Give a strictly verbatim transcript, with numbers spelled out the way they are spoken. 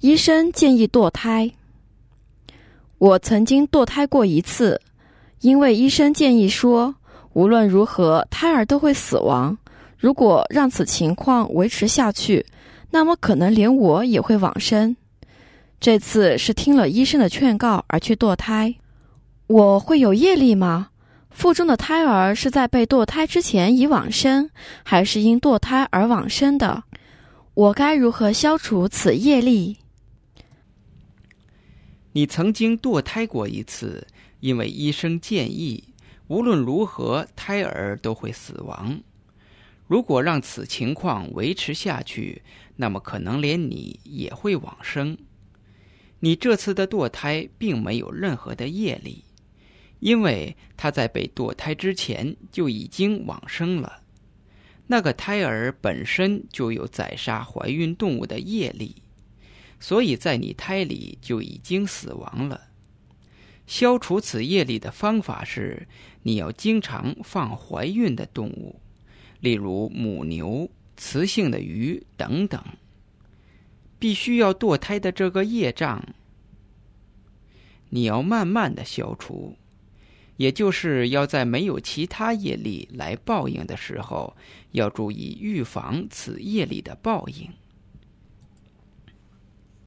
医生建议堕胎。我曾经堕胎过一次，因为医生建议说，无论如何胎儿都会死亡，如果让此情况维持下去，那么可能连我也会往生。这次是听了医生的劝告而去堕胎。我会有业力吗？腹中的胎儿是在被堕胎之前已往生，还是因堕胎而往生的？我该如何消除此业力？你曾经堕胎过一次，因为医生建议，无论如何胎儿都会死亡，如果让此情况维持下去，那么可能连你也会往生。你这次的堕胎并没有任何的业力，因为他在被堕胎之前就已经往生了。那个胎儿本身就有宰杀怀孕动物的业力，所以在你胎里就已经死亡了。消除此业力的方法是，你要经常放怀孕的动物，例如母牛、雌性的鱼等等。必须要堕胎的这个业障，你要慢慢的消除，也就是要在没有其他业力来报应的时候，要注意预防此业力的报应。